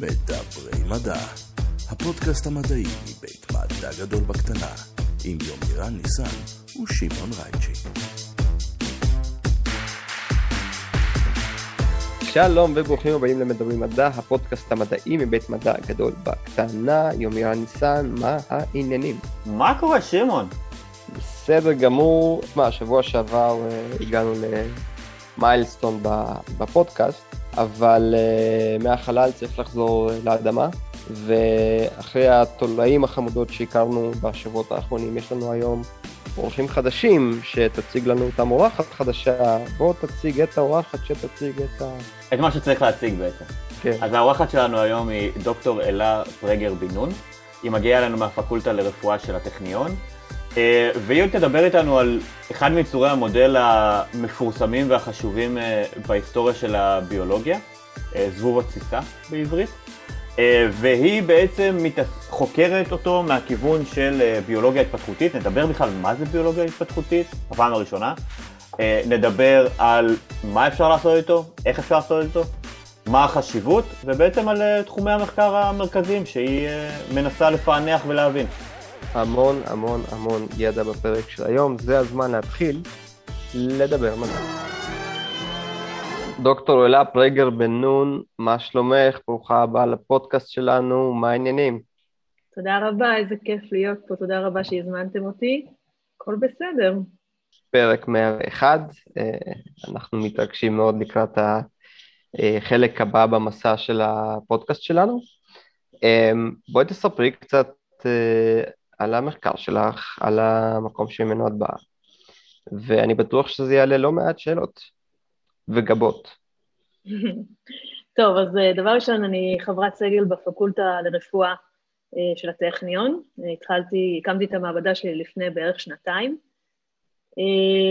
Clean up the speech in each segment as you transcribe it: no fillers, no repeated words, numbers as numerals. מדברי מדע, הפודקאסט המדעי מבית מדע גדול בקטנה, עם יומירן ניסן ושמעון רייצ'י. שלום וברוכים הבאים למדברי מדע, הפודקאסט המדעי מבית מדע גדול בקטנה, יומירן ניסן, מה העניינים? מה קורה שמעון? בסדר גמור, השבוע שעבר הגענו למיילסטון בפודקאסט, אבל מהחלל צריך לחזור לאדמה, ואחרי התולעים החמודות שהכרנו בשבועות האחרונים, יש לנו היום אורחים חדשים שתציג לנו את המורחת חדשה, בוא תציג את האורחת שתציג את מה שצריך להציג בעצם. כן. אז האורחת שלנו היום היא דוקטור אלה פרגר בינון, היא מגיעה אלינו מהפקולטה לרפואה של הטכניון, והיא עוד תדבר איתנו על אחד מיצורי המודל המפורסמים והחשובים בהיסטוריה של הביולוגיה, זבוב התסיסה בעברית, והיא בעצם חוקרת אותו מהכיוון של ביולוגיה התפתחותית. נדבר בכלל מה זה ביולוגיה התפתחותית, הפעם הראשונה. נדבר על מה אפשר לעשות איתו, איך אפשר לעשות איתו, מה החשיבות, ובעצם על תחומי המחקר המרכזיים שהיא מנסה לפענח ולהבין. המון המון המון ידע בפרק של היום, זה הזמן להתחיל לדבר מדע. דוקטור אלה פרגר בינון, מה שלומך? ברוכה הבאה לפודקאסט שלנו, מה העניינים? תודה רבה, איזה כיף להיות פה, תודה רבה שהזמנתם אותי, הכל בסדר. פרק 101, אנחנו מתרגשים מאוד לקראת החלק הבא במסע של הפודקאסט שלנו. בואי תספרי קצת על המחקר שלך, על המקום שממנו את באה, ואני בטוח שזה יעלה לא מעט שאלות וגבות. טוב, אז דבר ראשון, אני חברת סגל בפקולטה לרפואה של הטכניון, הקמתי את המעבדה שלי לפני בערך 2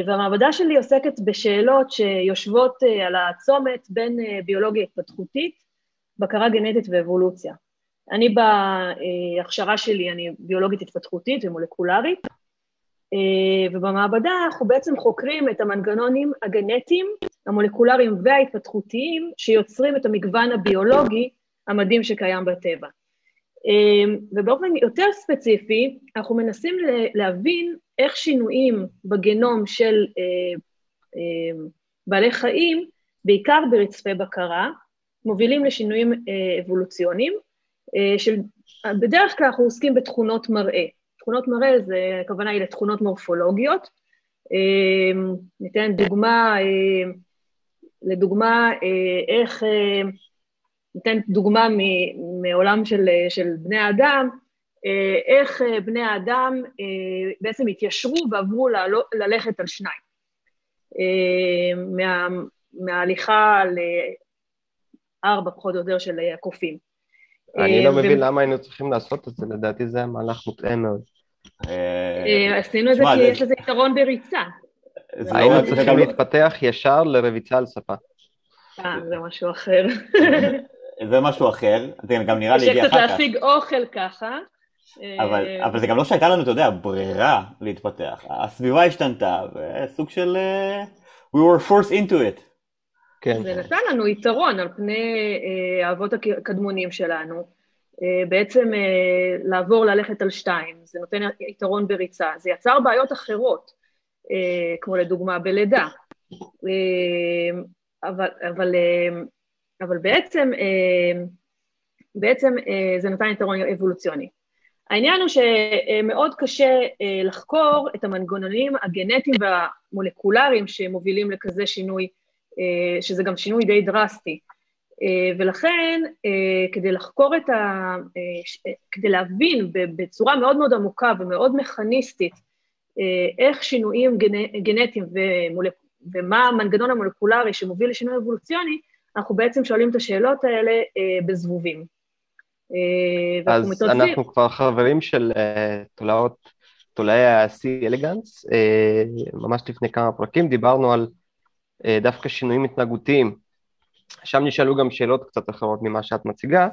והמעבדה שלי עוסקת בשאלות שיושבות על הצומת בין ביולוגיה התפתחותית, בקרה גנטית ואבולוציה. אני בהכשרה שלי, אני ביולוגית התפתחותית ומולקולרית, ובמעבדה אנחנו בעצם חוקרים את המנגנונים הגנטיים, המולקולריים וההתפתחותיים, שיוצרים את המגוון הביולוגי המדהים שקיים בטבע. ובאופן יותר ספציפי, אנחנו מנסים להבין איך שינויים בגנום של בעלי חיים, בעיקר ברצפי בקרה, מובילים לשינויים אבולוציוניים, בדרך כלל אנחנו עוסקים בתכונות מראה. תכונות מראה זה, הכוונה היא לתכונות מורפולוגיות. ניתן לדוגמה, איך, ניתן דוגמה מעולם של בני האדם, איך בני האדם בעצם התיישרו ועברו ללכת על 2. מההליכה ל4 פחות או יותר של הקופים. אני לא מבין למה היינו צריכים לעשות את זה, לדעתי זה מהלך מוטעה מאוד. עשינו את זה כי יש לזה יתרון בריצה. היינו צריכים להתפתח ישר לרביצה על ספה. זה משהו אחר. זה משהו אחר, זה גם נראה לי הגיע אחר כך. שקצת להשיג אוכל ככה. אבל זה גם לא שהייתה לנו, אתה יודע, ברירה להתפתח. הסביבה השתנתה, סוג של we were forced into it. זה נתן לנו יתרון על פני האבות הקדמונים שלנו, בעצם לעבור ללכת על 2, זה נותן יתרון בריצה, זה יצר בעיות אחרות, כמו לדוגמה בלידה, אבל בעצם זה נתן יתרון אבולוציוני. העניין הוא שמאוד קשה לחקור את המנגנונים הגנטיים והמולקולריים שמובילים לכזה שינוי, שזה גם שינוי די דרסטי, ולכן כדי לחקור את כדי להבין בצורה מאוד מאוד עמוקה ומאוד מכניסטית, איך שינויים גנטיים ומה המנגנון המולקולרי שמוביל לשינוי אבולוציוני, אנחנו בעצם שואלים את השאלות האלה בזבובים. אז אנחנו כבר חברים של תולעי ה-C. elegans, ממש לפני כמה פרקים דיברנו על דווקא שינויים התנהגותיים, שם נשאלו גם שאלות קצת אחרות ממה שאת מציגה,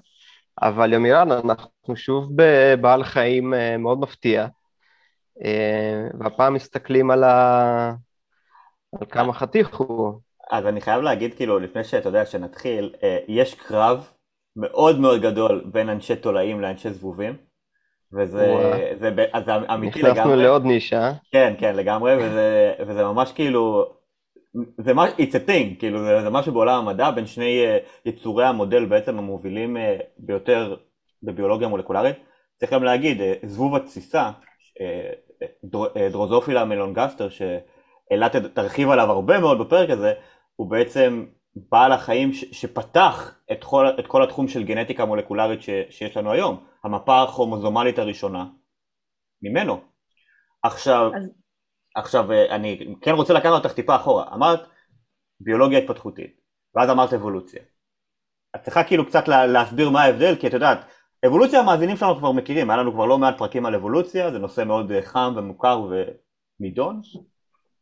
אבל יומירן, אנחנו שוב בבעל חיים מאוד מפתיע, והפעם מסתכלים על כמה חתיך הוא. אז אני חייב להגיד, כאילו, לפני שאתה יודע שנתחיל, יש קרב מאוד מאוד גדול בין אנשי תולעים לאנשי זבובים, וזה אמיתי לגמרי. נכנסנו לעוד נישה. כן, כן, לגמרי, וזה ממש כאילו, זה it's a thing, כאילו, זה משהו בעולם המדע, בין שני יצורי המודל בעצם המובילים ביותר בביולוגיה מולקולרית. צריך גם להגיד, זבוב התסיסה, דרוזופילה מלונגסטר, שאלה תרחיב עליו הרבה מאוד בפרק הזה, הוא בעצם בעל החיים שפתח את כל התחום של גנטיקה מולקולרית שיש לנו היום, המפה הכרומוזומלית הראשונה ממנו. עכשיו אני כן רוצה לקחת אותך טיפה אחורה, אמרת ביולוגיה התפתחותית, ואז אמרת אבולוציה. את צריכה כאילו קצת להסביר מה ההבדל, כי את יודעת, אבולוציה המאזינים שלנו כבר מכירים, היה לנו כבר לא מעט פרקים על אבולוציה, זה נושא מאוד חם ומוכר ונידון.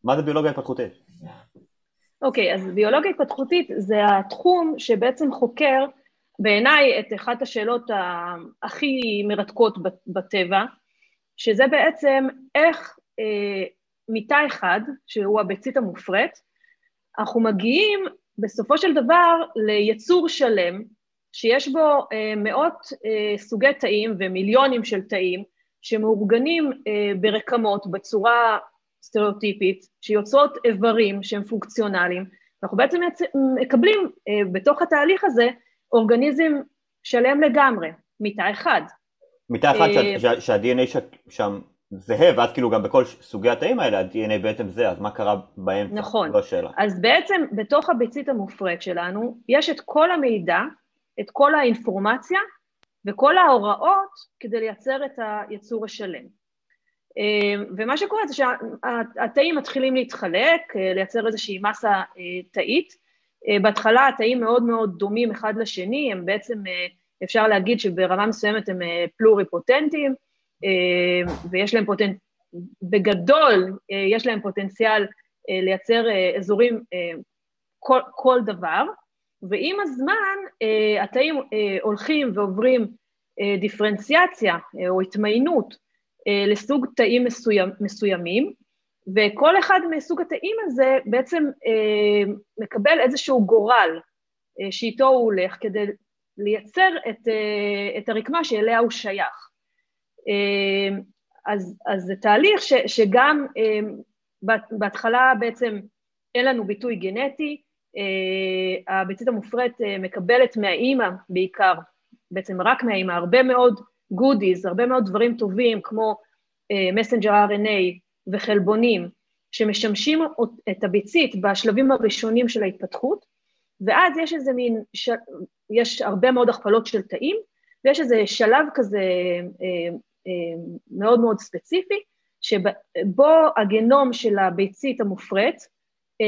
מה זה ביולוגיה התפתחותית? אוקיי, אז ביולוגיה התפתחותית זה התחום שבעצם חוקר בעיניי את אחת השאלות הכי מרתקות בטבע, שזה בעצם איך מיטה אחד, שהוא הביצית המופרית, אנחנו מגיעים בסופו של דבר ליצור שלם, שיש בו מאות סוגי תאים ומיליונים של תאים, שמאורגנים ברקמות בצורה סטריאוטיפית, שיוצרות איברים שהם פונקציונליים, אנחנו בעצם מקבלים בתוך התהליך הזה, אורגניזם שלם לגמרי, מיטה אחת שה-DNA שם זהה, ואז כאילו גם בכל סוגי התאים האלה, ה-DNA בעצם זה, אז מה קרה באמצע? נכון, אז בעצם בתוך הביצית המופרית שלנו, יש את כל המידע, את כל האינפורמציה, וכל ההוראות, כדי לייצר את היצור השלם. ומה שקורה זה שהתאים מתחילים להתחלק, לייצר איזושהי מסה תאית, בהתחלה התאים מאוד מאוד דומים אחד לשני, הם בעצם אפשר להגיד שברמה מסוימת הם פלוריפוטנטיים, ויש להם בגדול יש להם פוטנציאל לייצר אזורים כל דבר, ועם הזמן התאים הולכים ועוברים דיפרנציאציה או התמיינות לסוג תאים מסוימים, וכל אחד מסוג התאים הזה בעצם מקבל איזשהו גורל שאיתו הוא הולך כדי לייצר את הרקמה שאליה הוא שייך. אז זה תהליך שגם בהתחלה בעצם אין לנו ביטוי גנטי, הביצית המופרית מקבלת מהאימא בעיקר, בעצם רק מהאימא, הרבה מאוד גודיז, הרבה מאוד דברים טובים כמו מסנג'ר RNA וחלבונים, שמשמשים את הביצית בשלבים הראשונים של ההתפתחות, ואז יש איזה מין, יש הרבה מאוד הכפלות של תאים, ויש איזה שלב כזה מאוד מאוד ספציפי, שבו הגנום של הביצית המופרית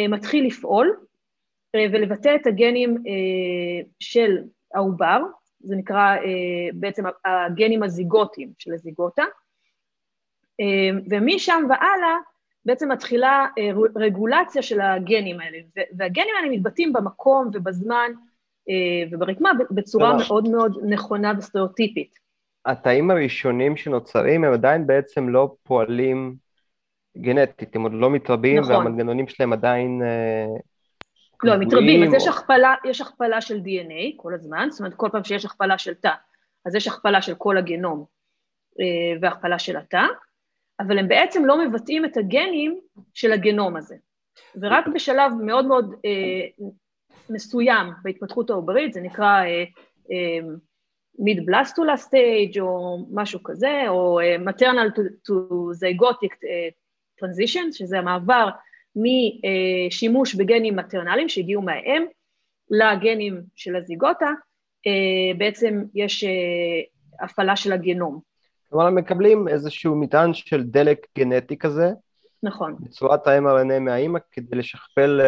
מתחיל לפעול, ולבטא את הגנים של העובר, זה נקרא בעצם הגנים הזיגוטיים של הזיגוטה, ומשם והלאה בעצם מתחילה רגולציה של הגנים האלה, והגנים האלה מתבטאים במקום ובזמן וברקמה בצורה מאוד מאוד נכונה וסטריאוטיפית. התאים הראשונים שנוצרים הם עדיין בעצם לא פועלים גנטית, הם עוד לא מתרבים, והמנגנונים שלהם עדיין... לא, מתרבים, אז יש הכפלה של DNA כל הזמן, זאת אומרת כל פעם שיש הכפלה של תא, אז יש הכפלה של כל הגנום והכפלה של התא, אבל הם בעצם לא מבטאים את הגנים של הגנום הזה, ורק בשלב מאוד מאוד מסוים בהתפתחות העוברית, זה נקרא mid-blastula stage או משהו כזה, או maternal to zygotic transition, שזה המעבר משימוש בגנים מטרנליים שהגיעו מהאם לגנים של הזיגוטה, בעצם יש הפעלה של הגנום. כלומר, הם מקבלים איזשהו מטען של דלק גנטי כזה, נכון. בצורת ה-mRNA מהאימא כדי לשכפל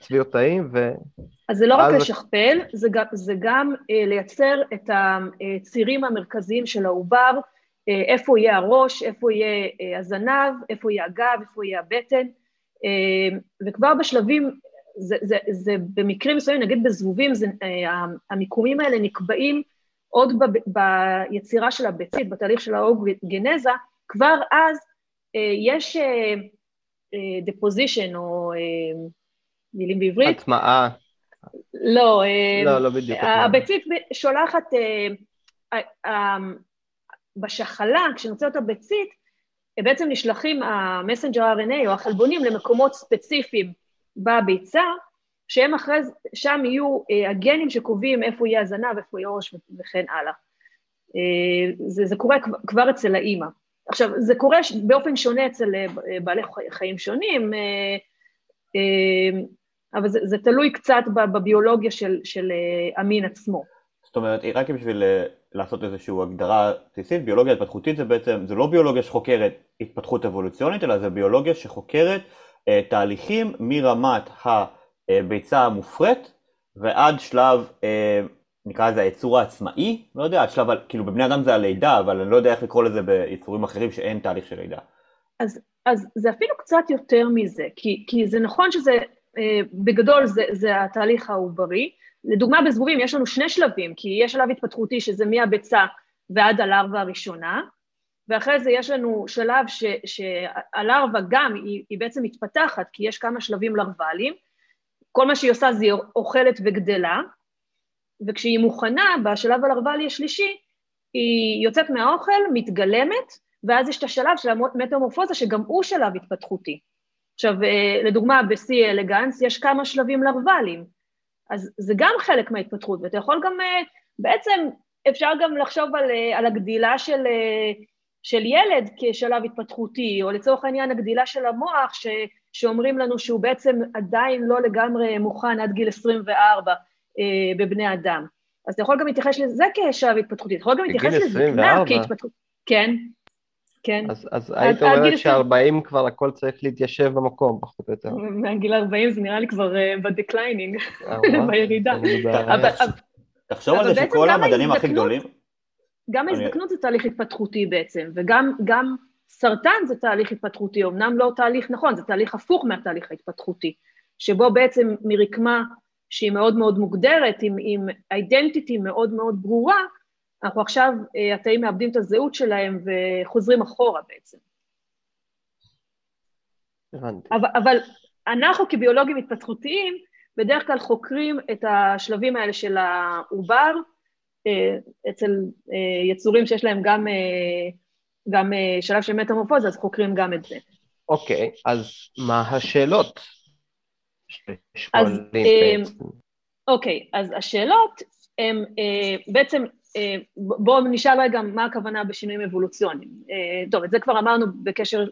צביר תאים ו... אז זה לא רק לשכפל, זה גם לייצר את הצירים המרכזיים של העובר, איפה יהיה הראש, איפה יהיה הזנב, איפה יהיה הגב, איפה יהיה הבטן, וכבר בשלבים, זה במקרים מסוימים, נגיד בזבובים, המיקומים האלה נקבעים עוד ביצירה של הביצית, בתהליך של האוגנזה, כבר אז יש deposition, או מילים בעברית. הטמעה. לא, לא בדיוק. הביצית שולחת, בשחלה, כשנוציא אותה ביצית, בעצם נשלחים המסנג'ר RNA או החלבונים למקומות ספציפיים בביצה, שהם אחרי, שם יהיו הגנים שקובעים איפה יהיה הזנב, איפה יהיה ראש וכן הלאה. זה קורה כבר אצל האמא. עכשיו, זה קורה באופן שונה אצל בעלי חיים שונים, אבל זה תלוי קצת בביולוגיה של המין עצמו. זאת אומרת, רק בשביל לעשות איזושהי הגדרה בסיסית, ביולוגיה התפתחותית זה בעצם, זה לא ביולוגיה שחוקרת התפתחות אבולוציונית, אלא זה ביולוגיה שחוקרת תהליכים מרמת הביצה המופרית ועד שלב, נקרא לזה היצור העצמאי, לא יודע, שלב, כאילו בבני אדם זה הלידה, אבל אני לא יודע איך לקרוא לזה ביצורים אחרים שאין תהליך של לידה. אז זה אפילו קצת יותר מזה, כי זה נכון שזה, בגדול זה התהליך העוברי. לדוגמה בזבובים יש לנו שני שלבים, כי יש שלב התפתחותי שזה מהביצה ועד הלרווה הראשונה, ואחרי זה יש לנו שלב שהלרווה גם היא בעצם מתפתחת, כי יש כמה שלבים לרוואליים, כל מה שהיא עושה זה אוכלת וגדלה, וכשהיא מוכנה בשלב הלרוולי השלישי, היא יוצאת מהאוכל, מתגלמת, ואז יש את השלב של המטמורפוזה שגם הוא שלב התפתחותי. עכשיו, לדוגמה ב-C. elegans יש כמה שלבים לרוואליים, אז זה גם חלק מההתפתחות, ואתה יכול גם, בעצם אפשר גם לחשוב על הגדילה של ילד כשלב התפתחותי, או לצורך העניין הגדילה של המוח, שאומרים לנו שהוא בעצם עדיין לא לגמרי מוכן עד גיל 24 בבני אדם. אז אתה יכול גם להתייחס לזה כשלב התפתחותי, אתה יכול גם להתייחס לזקנה כהתפתחות. כן, כן. אז היית אומרת ש-40 כבר הכל צריך להתיישב במקום, פחות או יותר. מהגיל 40 זה נראה לי כבר בדקליינינג, בירידה. תחשוב על זה שכל המדענים הכי גדולים. גם ההזדקנות זה תהליך התפתחותי בעצם, וגם סרטן זה תהליך התפתחותי, אמנם לא תהליך נכון, זה תהליך הפוך מהתהליך ההתפתחותי, שבו בעצם מרקמה שהיא מאוד מאוד מוגדרת, עם אידנטיטי מאוד מאוד ברורה, אנחנו עכשיו, התאים מאבדים את הזהות שלהם וחוזרים אחורה בעצם. אבל אנחנו כביולוגים התפתחותיים, בדרך כלל חוקרים את השלבים האלה של העובר, אצל יצורים שיש להם גם שלב של מטמורפוזה, אז חוקרים גם את זה. אוקיי, אז מה השאלות? אוקיי, אז השאלות הם בעצם, בואו נשאל רגע מה הכוונה בשינויים אבולוציוניים. טוב, את זה כבר אמרנו בקשר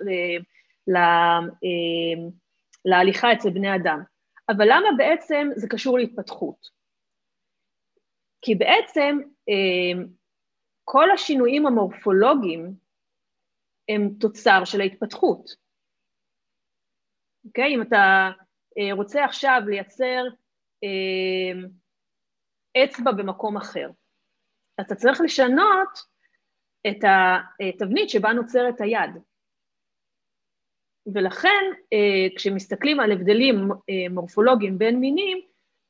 להליכה אצל בני אדם, אבל למה בעצם זה קשור להתפתחות? כי בעצם כל השינויים המורפולוגיים הם תוצר של ההתפתחות. אוקיי? אם אתה רוצה עכשיו לייצר אצבע במקום אחר, אז אתה צריך לשנות את התבנית שבה נוצרת היד. ולכן, כשמסתכלים על הבדלים מורפולוגיים בין מינים,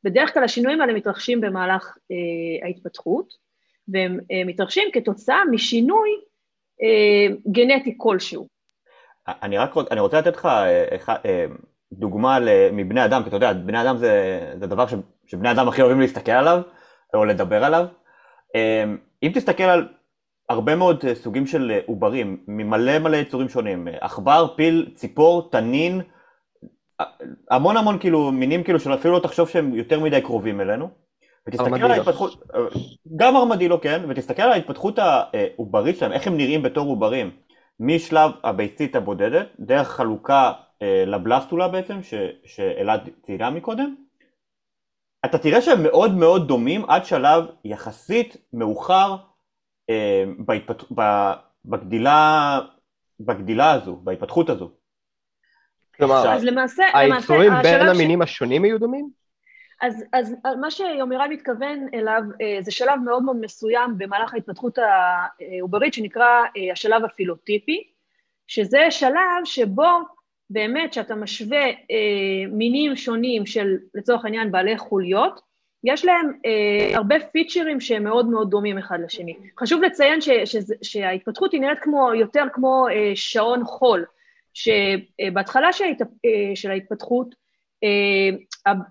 בדרך כלל השינויים האלה מתרחשים במהלך ההתפתחות, והם מתרחשים כתוצאה משינוי גנטי כלשהו. אני רוצה לתת לך דוגמה מבני אדם, כי אתה יודע, בני אדם זה דבר שבני אדם הכי אוהבים להסתכל עליו, או לדבר עליו. אם תסתכל על הרבה מאוד סוגים של עוברים, מלא יצורים שונים, עכבר, פיל, ציפור, תנין, המון כאילו מינים כאילו שאפילו לא תחשוב שהם יותר מדי קרובים אלינו, ותסתכל על ההתפתחות, גם ארמדילו, כן, ותסתכל על ההתפתחות העוברית שלהם, איך הם נראים בתור עוברים, משלב הביצית הבודדת, דרך חלוקה לבלסטולה בעצם, שאלה ציינה מקודם, אתה תראה שהם מאוד מאוד דומים עד שלב יחסית מאוחר בגדילה הזו, בהתפתחות הזו. כלומר, היצורים בין המינים השונים יהיו דומים? אז מה שיומירן מתכוון אליו, זה שלב מאוד מאוד מסוים במהלך ההתפתחות העוברית, שנקרא השלב הפילוטיפי, שזה שלב שבו באמת שאתה משווה מינים שונים של, לצורך העניין, בעלי חוליות, יש להם הרבה פיצ'רים שהם מאוד מאוד דומים אחד לשני. חשוב לציין שההתפתחות היא נראית יותר כמו שעון חול, שבהתחלה של ההתפתחות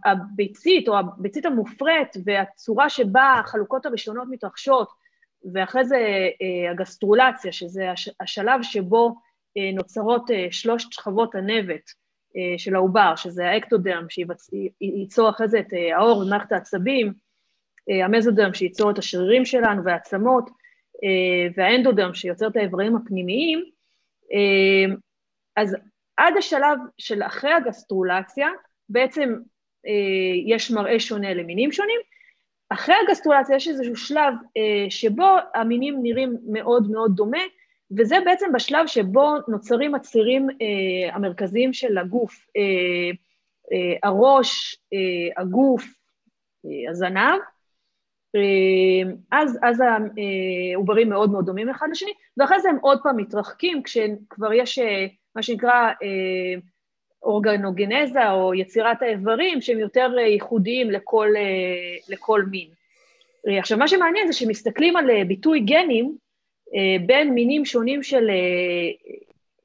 הביצית או הביצית המופרית והצורה שבה החלוקות הראשונות מתרחשות, ואחרי זה הגסטרולציה, שזה השלב שבו נוצרות שלושת שכבות הנבט של העובר, שזה האקטודרם שייצור אחרי זה את העור ומערכת העצבים, המזודרם שייצור את השרירים שלנו והעצמות, והאנדודרם שיוצר את האיברים הפנימיים. אז עד השלב של אחרי הגסטרולציה, בעצם יש מראה שונה למינים שונים. אחרי הגסטרולציה יש איזשהו שלב שבו המינים נראים מאוד מאוד דומה, וזה בעצם בשלב שבו נוצרים הצירים המרכזיים של הגוף, הראש, הגוף, הזנב, אז העוברים מאוד מאוד דומים אחד לשני, ואחרי זה הם עוד פעם מתרחקים, כשכבר יש מה שנקרא אורגנוגנזה או יצירת האיברים, שהם יותר ייחודיים לכל מין. עכשיו, מה שמעניין זה שמסתכלים על ביטוי גנים, בין מינים שונים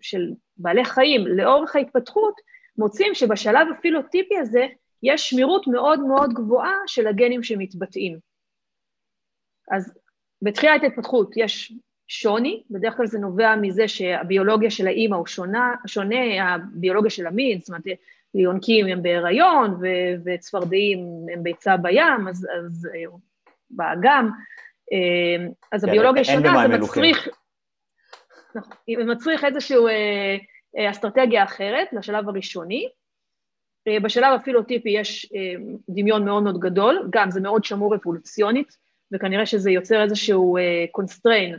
של בעלי חיים לאורך ההתפתחות, מוצאים שבשלב הפילוטיפי הזה, יש שמירות מאוד מאוד גבוהה של הגנים שמתבטאים. אז בתחילת ההתפתחות יש שוני, בדרך כלל זה נובע מזה שהביולוגיה של האימא הוא שונה, הביולוגיה של המין, זאת אומרת, יונקים הם בהיריון, וצפרדעים הם ביצה בים, אז באגם, אז הביולוגיה שונה, זה מצריך, איזשהו אסטרטגיה אחרת לשלב הראשוני. בשלב הפילוטיפי יש דמיון מאוד מאוד גדול, גם זה מאוד שמור אבולוציונית, וכנראה שזה יוצר איזשהו קונסטריין,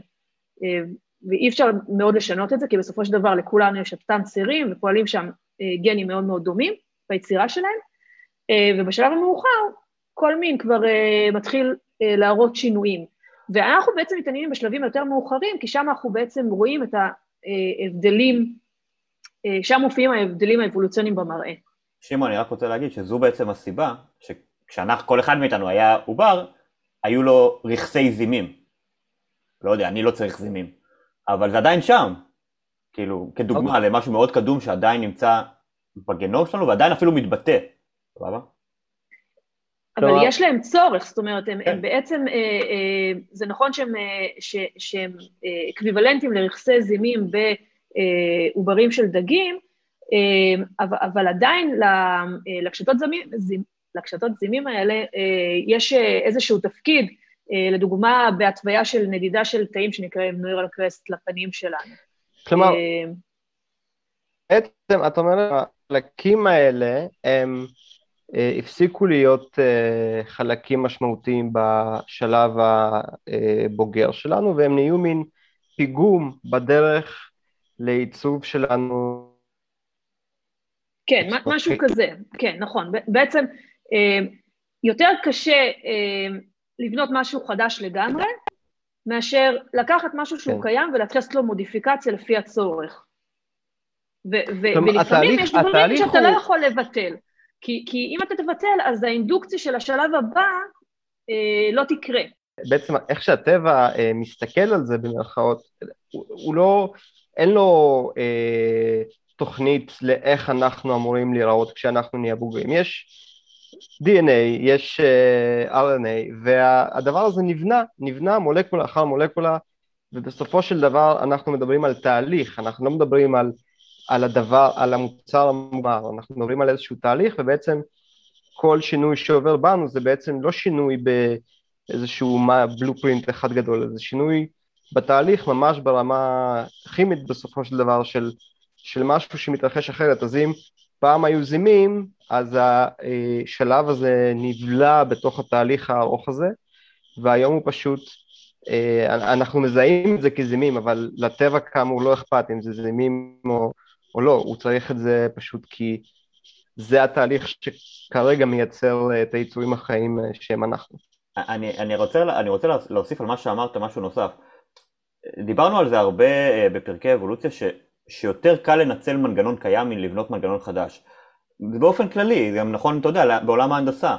ואי אפשר מאוד לשנות את זה, כי בסופו של דבר לכולנו יש אותם צירים, ופועלים שם גנים מאוד מאוד דומים ביצירה שלהם, ובשלב המאוחר כל מין כבר מתחיל להראות שינויים, ואנחנו בעצם מתעניינים בשלבים יותר מאוחרים, כי שם אנחנו בעצם רואים את ההבדלים, שם מופיעים ההבדלים האבולוציוניים במראה. שמעון, אני רק רוצה להגיד שזו בעצם הסיבה, שכשאנחנו, כל אחד מאיתנו היה עובר, היו לו רכסי זימים. לא יודע, אני לא צריך זימים, אבל זה עדיין שם, כאילו, כדוגמה למשהו מאוד קדום שעדיין נמצא בגנום שלנו, ועדיין אפילו מתבטא, סבבה? אבל יש להם צורך, זאת אומרת, הם בעצם, זה נכון שהם אקוויוולנטים לרכסי זימים בעוברים של דגים, אבל עדיין לקשתות זימים האלה יש איזשהו תפקיד, לדוגמה בהתוויה של נדידה של תאים שנקראים נוירל קרסט לפנים שלנו. כלומר, בעצם את אומרת, החלקים האלה הם הפסיקו להיות חלקים משמעותיים בשלב הבוגר שלנו, והם נהיו מין פיגום בדרך לעיצוב שלנו. כן, משהו כזה, כן, נכון, בעצם יותר קשה לבנות משהו חדש לגמרי, מאשר לקחת משהו שהוא קיים ולהתחיל לו מודיפיקציה לפי הצורך. ולפעמים יש דברים שאתה לא יכול לבטל, כי אם אתה תבטל, אז האינדוקציה של השלב הבא לא תקרה. בעצם איך שהטבע מסתכל על זה במרכאות, הוא לא, אין לו תוכנית לאיך אנחנו אמורים להיראות כשאנחנו נהיה בוגרים. יש DNA, יש RNA, והדבר הזה נבנה מולקולה אחר מולקולה, ובסופו של דבר אנחנו מדברים על תהליך, אנחנו לא מדברים על המוצר המוגמר, אנחנו מדברים על איזשהו תהליך, ובעצם כל שינוי שעובר בנו זה בעצם לא שינוי באיזשהו בלופרינט אחד גדול, זה שינוי בתהליך ממש ברמה כימית בסופו של דבר של משהו שמתרחש אחרת. אז אם פעם היו זימים, אז השלב הזה נבלע בתוך התהליך הארוך הזה, והיום הוא פשוט, אנחנו מזהים את זה כזימים, אבל לטבע כאמור לא אכפת אם זה זימים או לא, הוא צריך את זה פשוט כי זה התהליך שכרגע מייצר את היצורים החיים שהם אנחנו. אני רוצה להוסיף על מה שאמרת, משהו נוסף. דיברנו על זה הרבה בפרקי אבולוציה, שיותר קל לנצל מנגנון קיים מלבנות מנגנון חדש. זה באופן כללי, זה גם נכון, אתה יודע, בעולם ההנדסה.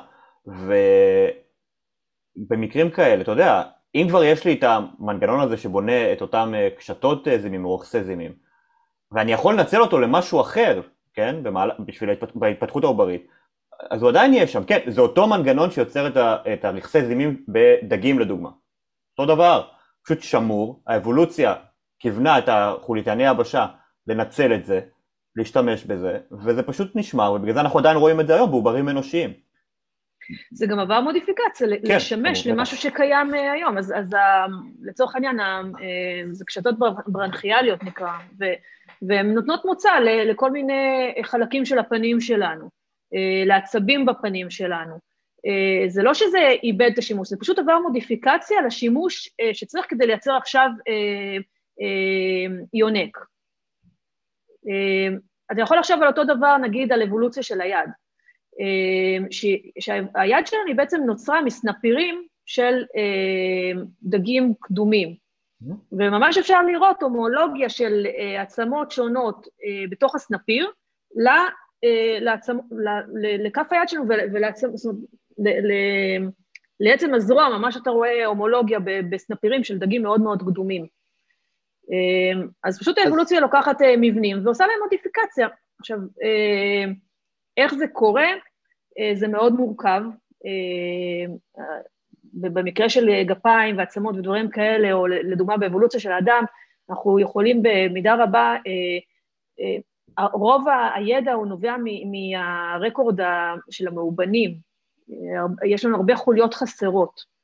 ובמקרים כאלה, אתה יודע, אם כבר יש לי את המנגנון הזה שבונה את אותם קשתות זימים או רכסי זימים, ואני יכול לנצל אותו למשהו אחר, כן, בהתפתחות העוברית, אז הוא עדיין יהיה שם, כן, זה אותו מנגנון שיוצר את המכסה זימים בדגים לדוגמה. אותו דבר, פשוט שמור, האבולוציה כיוונה את החוליתני הבשה לנצל את זה, להשתמש בזה, וזה פשוט נשמר, ובגלל זה אנחנו עדיין רואים את זה היום, בעוברים אנושיים. זה גם עבר מודיפיקציה, כן, לשמש למשהו שקיים היום, אז לצורך העניין, זה קשתות ברנחיאליות נקרא, והן נותנות מוצא לכל מיני חלקים של הפנים שלנו, לעצבים בפנים שלנו. זה לא שזה איבד את השימוש, זה פשוט עבר מודיפיקציה לשימוש שצריך כדי לייצר עכשיו יונק. אתה יכול לחשוב על אותו דבר, נגיד, על אבולוציה של היד. שהיד שלנו היא בעצם נוצרה מסנפירים של דגים קדומים. וממש אפשר לראות הומולוגיה של עצמות שונות בתוך הסנפיר, לכף היד שלנו ולעצם הזרוע, ממש אתה רואה הומולוגיה בסנפירים של דגים מאוד מאוד קדומים. אז פשוט האבולוציה לוקחת מבנים ועושה להם מודיפיקציה. עכשיו, איך זה קורה? זה מאוד מורכב. במקרה של גפיים ועצמות ודברים כאלה, או לדוגמה באבולוציה של האדם, אנחנו יכולים במידה רבה, רוב הידע הוא נובע מהרקורד של המאובנים. יש לנו הרבה חוליות חסרות.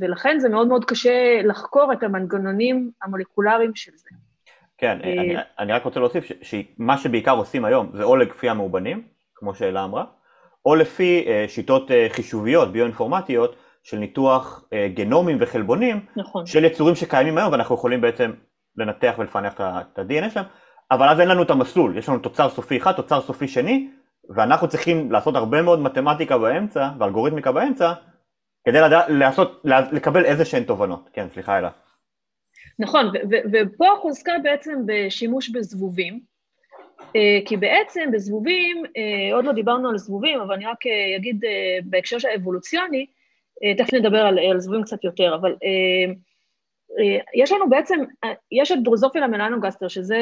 ולכן זה מאוד מאוד קשה לחקור את המנגנונים המולקולריים של זה. כן, אני רק רוצה להוסיף שמה שבעיקר עושים היום זה או לפי המאובנים, כמו שאלה אמרה, או לפי שיטות חישוביות, ביואינפורמטיות, של ניתוח גנומים וחלבונים, של יצורים שקיימים היום, ואנחנו יכולים בעצם לנתח ולפענח את ה-DNA שלהם, אבל אז אין לנו את המסלול, יש לנו תוצר סופי אחד, תוצר סופי שני, ואנחנו צריכים לעשות הרבה מאוד מתמטיקה באמצע, ואלגוריתמיקה באמצע, כדי לקבל איזה שהן תובנות. כן, סליחה אלה. נכון, ופה חוזקה בעצם בשימוש בזבובים, כי בעצם בזבובים, עוד לא דיברנו על זבובים, אבל אני רק אגיד בהקשר של האבולוציוני, תכף נדבר על זבובים קצת יותר, אבל יש לנו בעצם, יש את דרוזופילה מלנוגסטר, שזה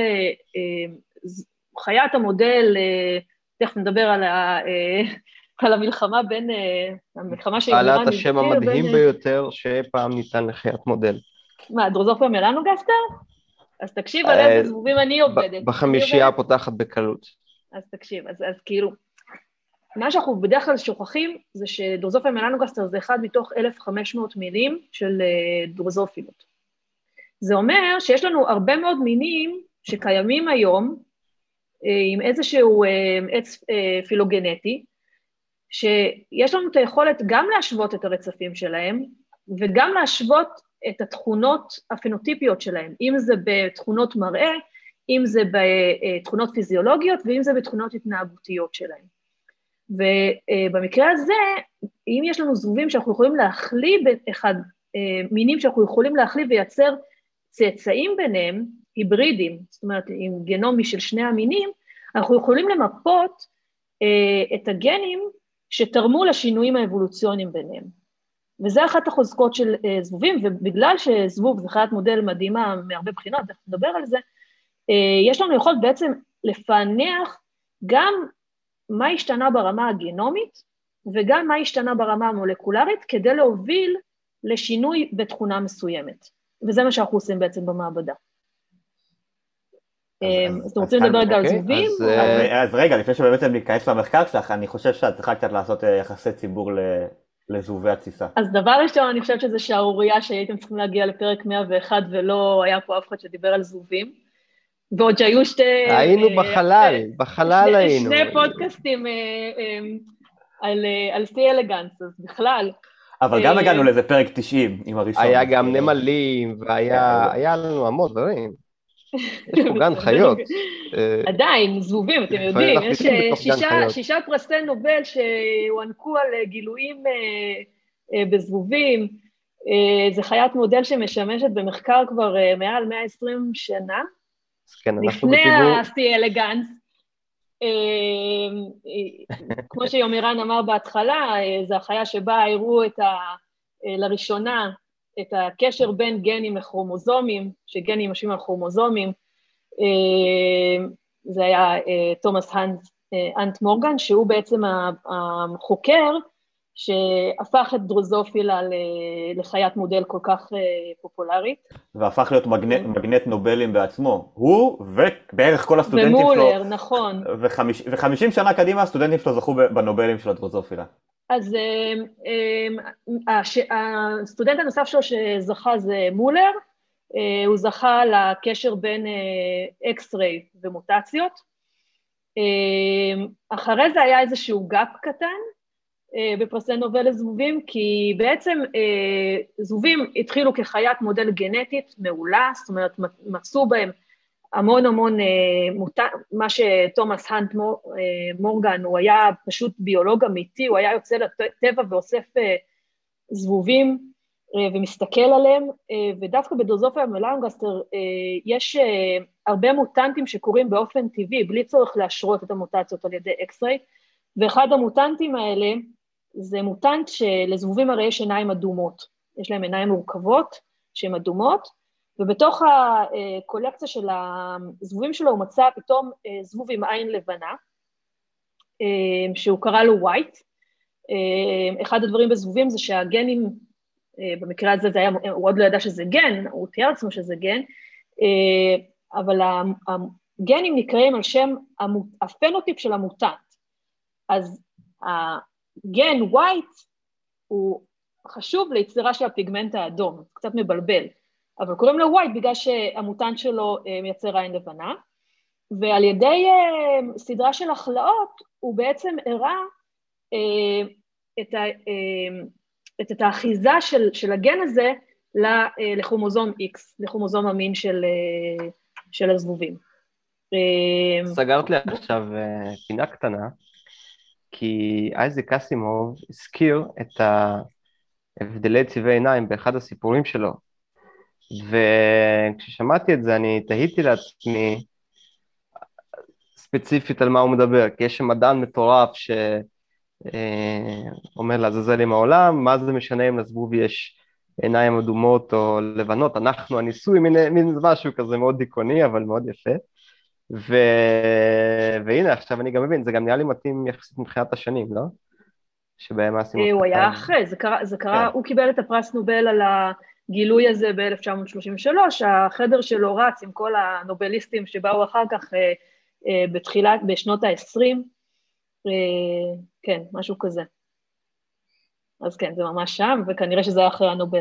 חיית המודל, תכף נדבר על ה... על המלחמה בין, המלחמה שהיא גרמה... עלת השם המדהים ביותר שפעם ניתן לחיית מודל. מה, דרוזופילה מלנוגסטר? אז תקשיב, על איזה זבובים אני עובדת. בחמישייה פותחת בקלות. אז תקשיב, אז כאילו, מה שאנחנו בדרך כלל שוכחים, זה שדרוזופילה מלנוגסטר זה אחד מתוך 1,500 מינים של דרוזופילות. זה אומר שיש לנו הרבה מאוד מינים שקיימים היום, עם איזשהו עץ פילוגנטי, שיש לנו את היכולת גם להשוות את הרצפים שלהם, וגם להשוות את התכונות הפנוטיפיות שלהם, אם זה בתכונות מראה, אם זה בתכונות פיזיולוגיות, ואם זה בתכונות התנהגותיות שלהם. ובמקרה הזה, אם יש לנו זבובים שאנחנו יכולים להחליא, מינים שאנחנו יכולים להחליא וייצר צאצאים ביניהם, היברידים, זאת אומרת עם גנומי של שני המינים, אנחנו יכולים למפות, את הגנים שתרמו לשינויים האבולוציוניים ביניהם. וזה אחת החוזקות של זבובים, ובגלל שזבוב זה חיית מודל מדהימה מהרבה בחינות, אנחנו נדבר על זה, יש לנו יכולת בעצם לפענח גם מה השתנה ברמה הגנומית, וגם מה השתנה ברמה המולקולרית, כדי להוביל לשינוי בתכונה מסוימת. וזה מה שאנחנו עושים בעצם במעבדה. אז אתם רוצים לדבר רגע על זבובים? אז רגע, לפני שבאמת ניכנס למחקר שלך, אני חושב שאת צריכה קצת לעשות יחסי ציבור לזבובי התסיסה. אז דבר ראשון, אני חושבת שזה שערוריה שהייתם צריכים להגיע לפרק 101, ולא היה פה אף אחד שדיבר על זבובים, ועוד שהיו שתי... היינו בחלל, בחלל היינו. שני פודקאסטים על C. elegans, אז בכלל. אבל גם הגענו לזה פרק 90, עם הראשון. היה גם נמלים, והיה לנו המון דברים. יש פה גן חיות. עדיין, זבובים, אתם יודעים, יש שישה פרסי נובל שהוענקו על גילויים בזבובים, זה חיית מודל שמשמשת במחקר כבר מעל 120 שנה, לפני הסי אלגנס, כמו שיומירן אמר בהתחלה, זו החיה שבה הראו לראשונה, את הקשר בין גנים לכרומוזומים, שגנים יושבים על כרומוזומים, זה היה תומאס האנט האנט מורגן, שהוא בעצם החוקר שהפך את דרוזופילה לחיית מודל כל כך פופולרית. והפך להיות מגנט נובלים בעצמו. הוא ובערך כל הסטודנטים שלו. ומולר, נכון. ו50 שנה קדימה הסטודנטים שלו זכו בנובלים של הדרוזופילה. אז הסטודנט הנוסף שלו שזכה זה מולר, הוא זכה לקשר בין אקס-ריי ומוטציות. אחרי זה היה איזשהו גאפ קטן בפרסי נובל לזבובים, כי בעצם זבובים התחילו כחיית מודל גנטית מעולה, זאת אומרת מצאו בהם המון המון, מה שתומאס הנט מורגן, הוא היה פשוט ביולוג אמיתי, הוא היה יוצא לטבע ואוסף זבובים ומסתכל עליהם, ודווקא בדרוזופילה מלנוגסטר יש הרבה מוטנטים שקורים באופן טבעי, בלי צורך להשרות את המוטציות על ידי אקס-ריי, ואחד המוטנטים האלה זה מוטנט שלזבובים הרי יש עיניים אדומות, יש להם עיניים מורכבות שהן אדומות, ובתוך הקולקציה של הזבובים שלו הוא מצא פתאום זבוב עם עין לבנה, שהוא קרא לו ווייט. אחד הדברים בזבובים זה שהגנים, במקרה הזה זה היה, הוא עוד לא ידע שזה גן, הוא תיאר עצמו שזה גן, אבל הגנים נקראים על שם הפנוטיפ של המוטנט. אז הגן ווייט הוא חשוב ליצירה של הפיגמנט האדום, קצת מבלבל, אבל קוראים לו ווייט בגלל שהמוטנט שלו מייצר עין לבנה, ועל ידי סדרה של החלאות הוא בעצם הראה את האחיזה של הגן הזה לכרומוזום X, לכרומוזום המין של הזבובים. סגרת לי עכשיו פינה קטנה, כי אייזק אסימוב הזכיר את הבדלי צבעי עיניים באחד הסיפורים שלו, וכששמעתי את זה אני תהיתי לעצמי ספציפית על מה הוא מדבר, כי יש מדען מטורף שאומר לעזאזל עם העולם, מה זה משנה אם לזבוב יש עיניים אדומות או לבנות, אנחנו הניסוי, מין משהו כזה מאוד דיכאוני אבל מאוד יפה, והנה עכשיו אני גם מבין, זה גם נהיה לי מתאים יחסית מבחינת השנים, לא? שבהם עשינו... הוא היה אחרי, זה קרה, הוא קיבל את הפרס נובל על ה... גילוי הזה ב-1933, החדר שלו רץ עם כל הנובליסטים שבאו אחר כך בתחילת, בשנות ה-20, כן, משהו כזה. אז כן, זה ממש שם, וכנראה שזה היה אחרי הנובל.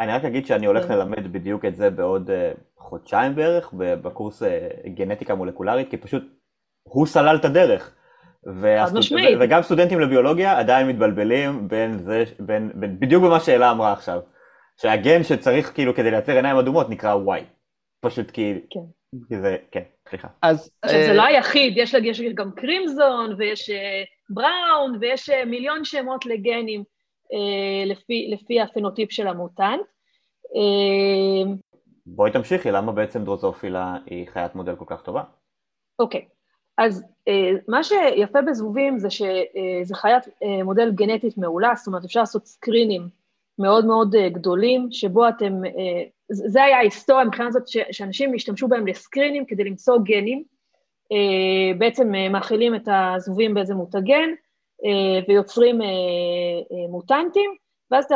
אני רק אגיד שאני הולך ללמד בדיוק את זה בעוד חודשיים בערך, בקורס גנטיקה מולקולרית, כי פשוט הוא סלל את הדרך. וגם סטודנטים לביולוגיה עדיין מתבלבלים בין בדיוק במה שאלה אמרה עכשיו. שהגן שצריך כאילו כדי לייצר עיניים אדומות נקרא Y, פשוט כאילו, כי זה, כן, סליחה. אז זה לא היחיד, יש גם קרימזון ויש בראון ויש מיליון שמות לגנים לפי הפנוטיפ של המוטנט. בואי תמשיכי, למה בעצם דרוזופילה היא חיית מודל כל כך טובה? אוקיי, אז מה שיפה בזבובים זה שזה חיית מודל גנטית מעולה, זאת אומרת אפשר לעשות סקרינים, מאוד מאוד גדולים, שבו אתם, זה היה ההיסטוריה מבחינת זאת שאנשים השתמשו בהם לסקרינים כדי למצוא גנים, בעצם מאכילים את הזבובים באיזה מותגן, ויוצרים מוטנטים, ואז אתם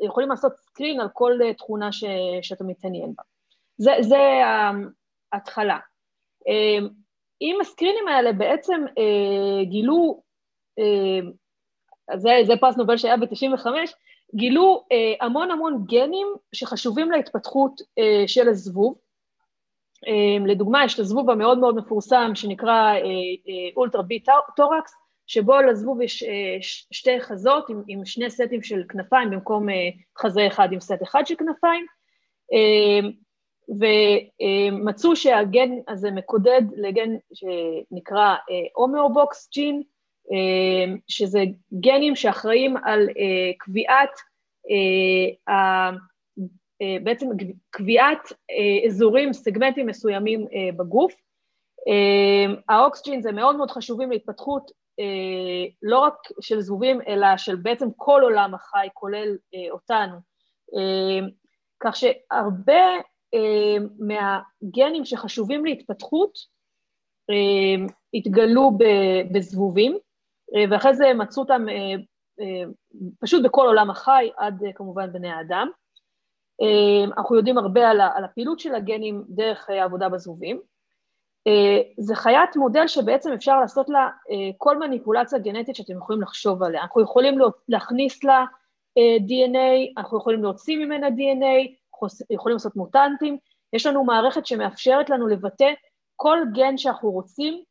יכולים לעשות סקרין על כל תכונה שאתה מתעניין בה. זה ההתחלה. עם הסקרינים האלה בעצם גילו, זה פרס נובל שהיה ב-95, גילו המון המון גנים שחשובים להתפתחות של הזבוב. לדוגמה, יש לזבוב המאוד מאוד מפורסם שנקרא אולטרה בי טורקס, שבו לזבוב יש שתי חזות עם שני סטים של כנפיים, במקום חזה אחד עם סט אחד של כנפיים, ומצאו שהגן הזה מקודד לגן שנקרא הומאובוקס ג'ין, שזה גנים שאחראים על קביעת, בעצם קביעת אזורים, סגמנטים מסוימים בגוף. האוקסג'ין זה מאוד מאוד חשובים להתפתחות, לא רק של זבובים, אלא של בעצם כל עולם החי, כולל אותנו. כך שהרבה מהגנים שחשובים להתפתחות, התגלו בזבובים, ואחרי זה מצאו אותם פשוט בכל עולם החי, עד כמובן בני האדם. אנחנו יודעים הרבה על הפעילות של הגנים דרך העבודה בזבובים. זה חיית מודל שבעצם אפשר לעשות לה כל מניפולציה גנטית שאתם יכולים לחשוב עליה. אנחנו יכולים להכניס לה DNA, אנחנו יכולים להוציא ממנה DNA, יכולים לעשות מוטנטים. יש לנו מערכת שמאפשרת לנו לבטא כל גן שאנחנו רוצים,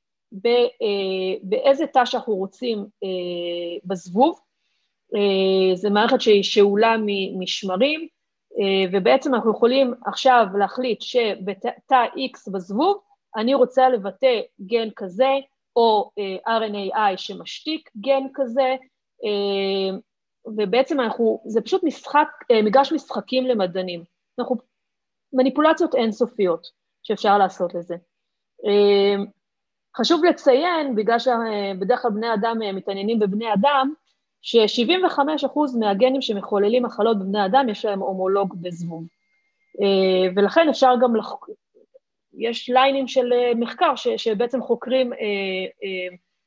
באיזה תא שאנחנו רוצים בזבוב. זה מערכת שהיא שאולה משמרים, ובעצם אנחנו יכולים עכשיו להחליט שבתא X בזבוב, אני רוצה לבטא גן כזה, או RNAi שמשתיק גן כזה, ובעצם זה פשוט מגרש משחקים למדענים. מניפולציות אינסופיות שאפשר לעשות לזה. חשוב לציין, בגלל שבדרך כלל בני אדם מתעניינים בבני אדם, ש-75% מהגנים שמחוללים מחלות בבני אדם, יש להם הומולוג בזבוב. ולכן אפשר גם, יש ליינים של מחקר, שבעצם חוקרים,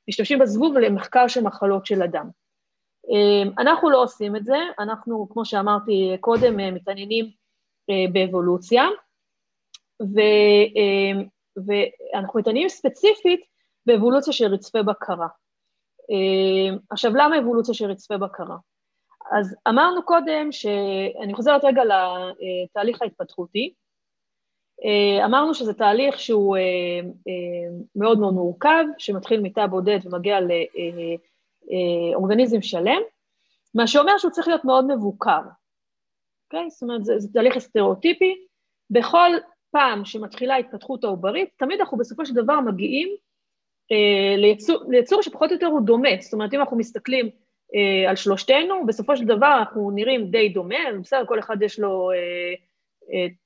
משתמשים בזבוב למחקר של מחלות של אדם. אנחנו לא עושים את זה, אנחנו, כמו שאמרתי קודם, מתעניינים באבולוציה, ואנחנו מתעניינים ספציפית באבולוציה של רצפי בקרה. עכשיו, למה אבולוציה של רצפי בקרה? אז אמרנו קודם שאני חוזרת רגע לתהליך ההתפתחותי, אמרנו שזה תהליך שהוא מאוד מאוד מורכב, שמתחיל מתא בודד ומגיע לאורגניזם שלם, מה שאומר שהוא צריך להיות מאוד מבוקר, אוקיי? זאת אומרת, זה תהליך סטריאוטיפי, בכל פעם שמתחילה ההתפתחות העוברית, תמיד אנחנו בסופו של דבר מגיעים ליצור שפחות או יותר הוא דומה, זאת אומרת, אם אנחנו מסתכלים על שלושתנו, בסופו של דבר אנחנו נראים די דומה, בסדר, כל אחד יש לו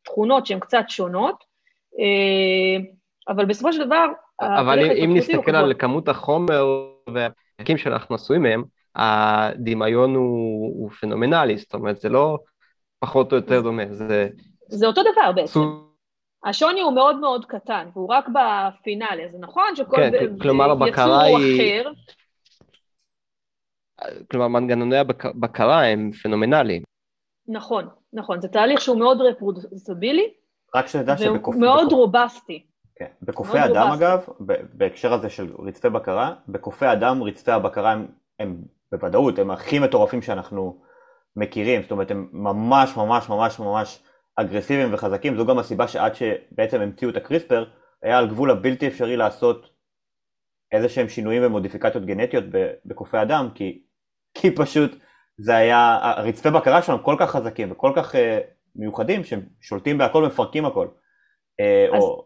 תכונות שהן קצת שונות, אבל בסופו של דבר... אבל אם נסתכל על כמות החומר והקים שאנחנו עשויים מהם, הדמיון הוא פנומנלי, זאת אומרת, זה לא פחות או יותר דומה, זה אותו דבר בעצם. השוני הוא מאוד מאוד קטן, והוא רק בפינאלי, זה נכון שכל יצור הוא אחר. כלומר, מנגנוני הבקרה הם פנומנליים. נכון, נכון, זה תהליך שהוא מאוד רפרודוסיבילי, ומאוד רובסטי. בקופי אדם אגב, בהקשר הזה של רצפי בקרה, בקופי אדם רצפי הבקרה הם בוודאות, הם הכי מטורפים שאנחנו מכירים, זאת אומרת, הם ממש ממש ממש ממש אגרסיביים וחזקים, זו גם הסיבה שעד שבעצם המציאו את הקריספר, היה על גבול הבלתי אפשרי לעשות איזה שהם שינויים ומודיפיקציות גנטיות בקופי אדם, כי פשוט זה היה, הרצפי בקרה שלנו כל כך חזקים וכל כך מיוחדים, שהם שולטים בהכל, מפרקים הכל.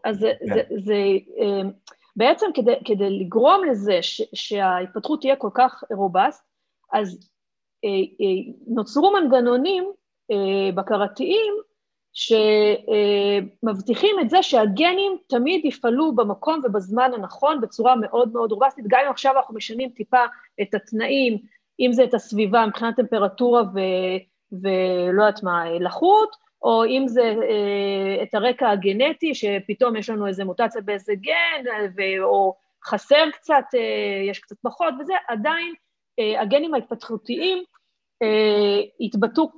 אז זה בעצם כדי לגרום לזה שההתפתחות תהיה כל כך רובסט, אז נוצרו מנגנונים בקרתיים, שמבטיחים את זה שהגנים תמיד יפעלו במקום ובזמן הנכון בצורה מאוד מאוד רובסטית, גם אם עכשיו אנחנו משנים טיפה את התנאים, אם זה את הסביבה מבחינת טמפרטורה ולא יודעת מה, לחות, או אם זה את הרקע הגנטי, שפתאום יש לנו איזה מוטציה באיזה גן, או חסר קצת, יש קצת פחות, וזה עדיין הגנים ההתפתחותיים, התבטאו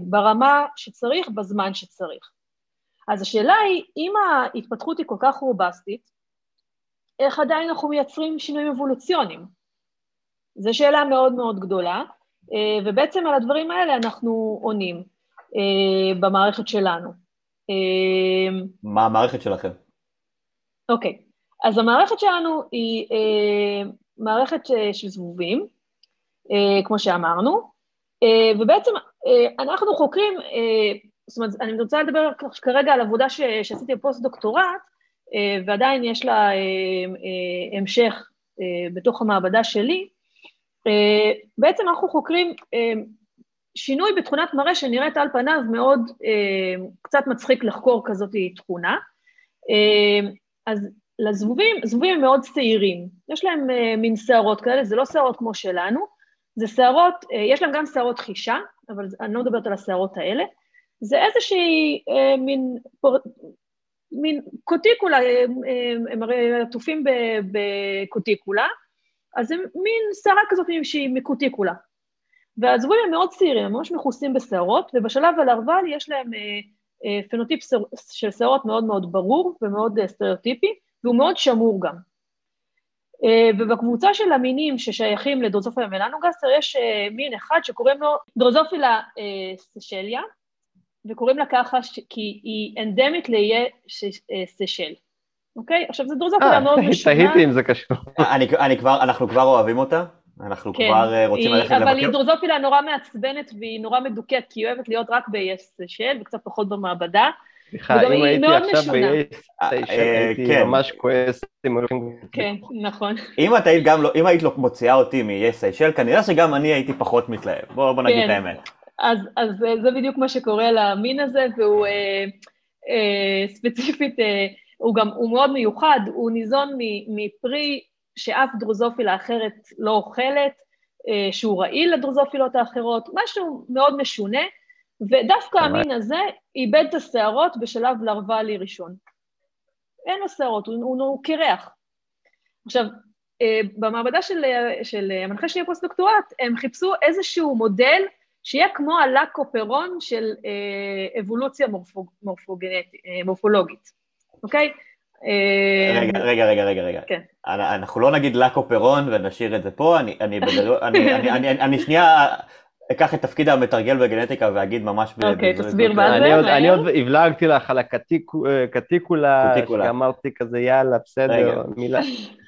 ברמה שצריך, בזמן שצריך. אז השאלה היא, אם ההתפתחות היא כל כך רובסטית, איך עדיין אנחנו מייצרים שינויים אבולוציוניים? זו שאלה מאוד מאוד גדולה, ובעצם על הדברים האלה אנחנו עונים במערכת שלנו. מה המערכת שלכם? אוקיי, אז המערכת שלנו היא מערכת של זבובים, כמו שאמרנו, ובעצם אנחנו חוקרים, זאת אומרת, אני רוצה לדבר כרגע על עבודה שעשיתי בפוסט-דוקטורט, ועדיין יש לה המשך בתוך המעבדה שלי, בעצם אנחנו חוקרים שינוי בתכונת מראה שנראית על פניו מאוד קצת מצחיק לחקור כזאת תכונה, אז לזבובים, זבובים מאוד שעירים, יש להם מין שערות כאלה, זה לא שערות כמו שלנו, זה שערות, יש להם גם שערות חישה, אבל אני לא מדברת על השערות האלה, זה איזושהי מין מין קוטיקולה, הם הרי עטופים בקוטיקולה, אז הם מין שערה כזאת שהיא מקוטיקולה. והזבובים הם מאוד צעירים, הם ממש מכוסים בשערות, ובשלב הלרוול יש להם פנוטיפ של שערות מאוד מאוד ברור ומאוד סטריאוטיפי, והוא מאוד שמור גם. ובקבוצה של המינים ששייכים לדרוזופילה מלנוגסטר, יש מין אחד שקוראים לו דרוזופילה סשליה, וקוראים לה ככה כי היא אנדמית לאיי סשל. אוקיי? עכשיו, זו דרוזופילה מאוד משונה. תהיתי אם זה קשור. אנחנו כבר אוהבים אותה? אנחנו כבר רוצים ללכת לבקר? אבל היא דרוזופילה נורא מעצבנת והיא נורא מדוקת, כי היא אוהבת להיות רק באיי סשל וקצת פחות במעבדה. סליחה, אם הייתי עכשיו ב-AS, הייתי ממש כועס. כן, נכון. אם היית מוציאה אותי מ-AS, כנראה שגם אני הייתי פחות מתלהב. בואו נגיד את האמת. אז זה בדיוק מה שקורה למין הזה, והוא ספציפית, הוא מאוד מיוחד, הוא ניזון מפרי שאף דרוזופילה אחרת לא אוכלת, שהוא רעיל לדרוזופילות האחרות, משהו מאוד משונה, ודווקא המין הזה איבד את השערות בשלב לרוואלי ראשון. אין לו שערות, הוא קרח. עכשיו, במעבדה של המנחה שלי הפוסט-דוקטורט, הם חיפשו איזשהו מודל שיהיה כמו הלקופרון של אבולוציה מורפולוגית. אוקיי? רגע. אנחנו לא נגיד לקופרון ונשאיר את זה פה, אני שנייה... אקח את תפקיד המתרגל בגנטיקה ואגיד ממש... אוקיי, תסביר מה זה. אני עוד הבלגתי לך על הקטיקולה, שאמרתי כזה, יאללה, בסדר, מילה.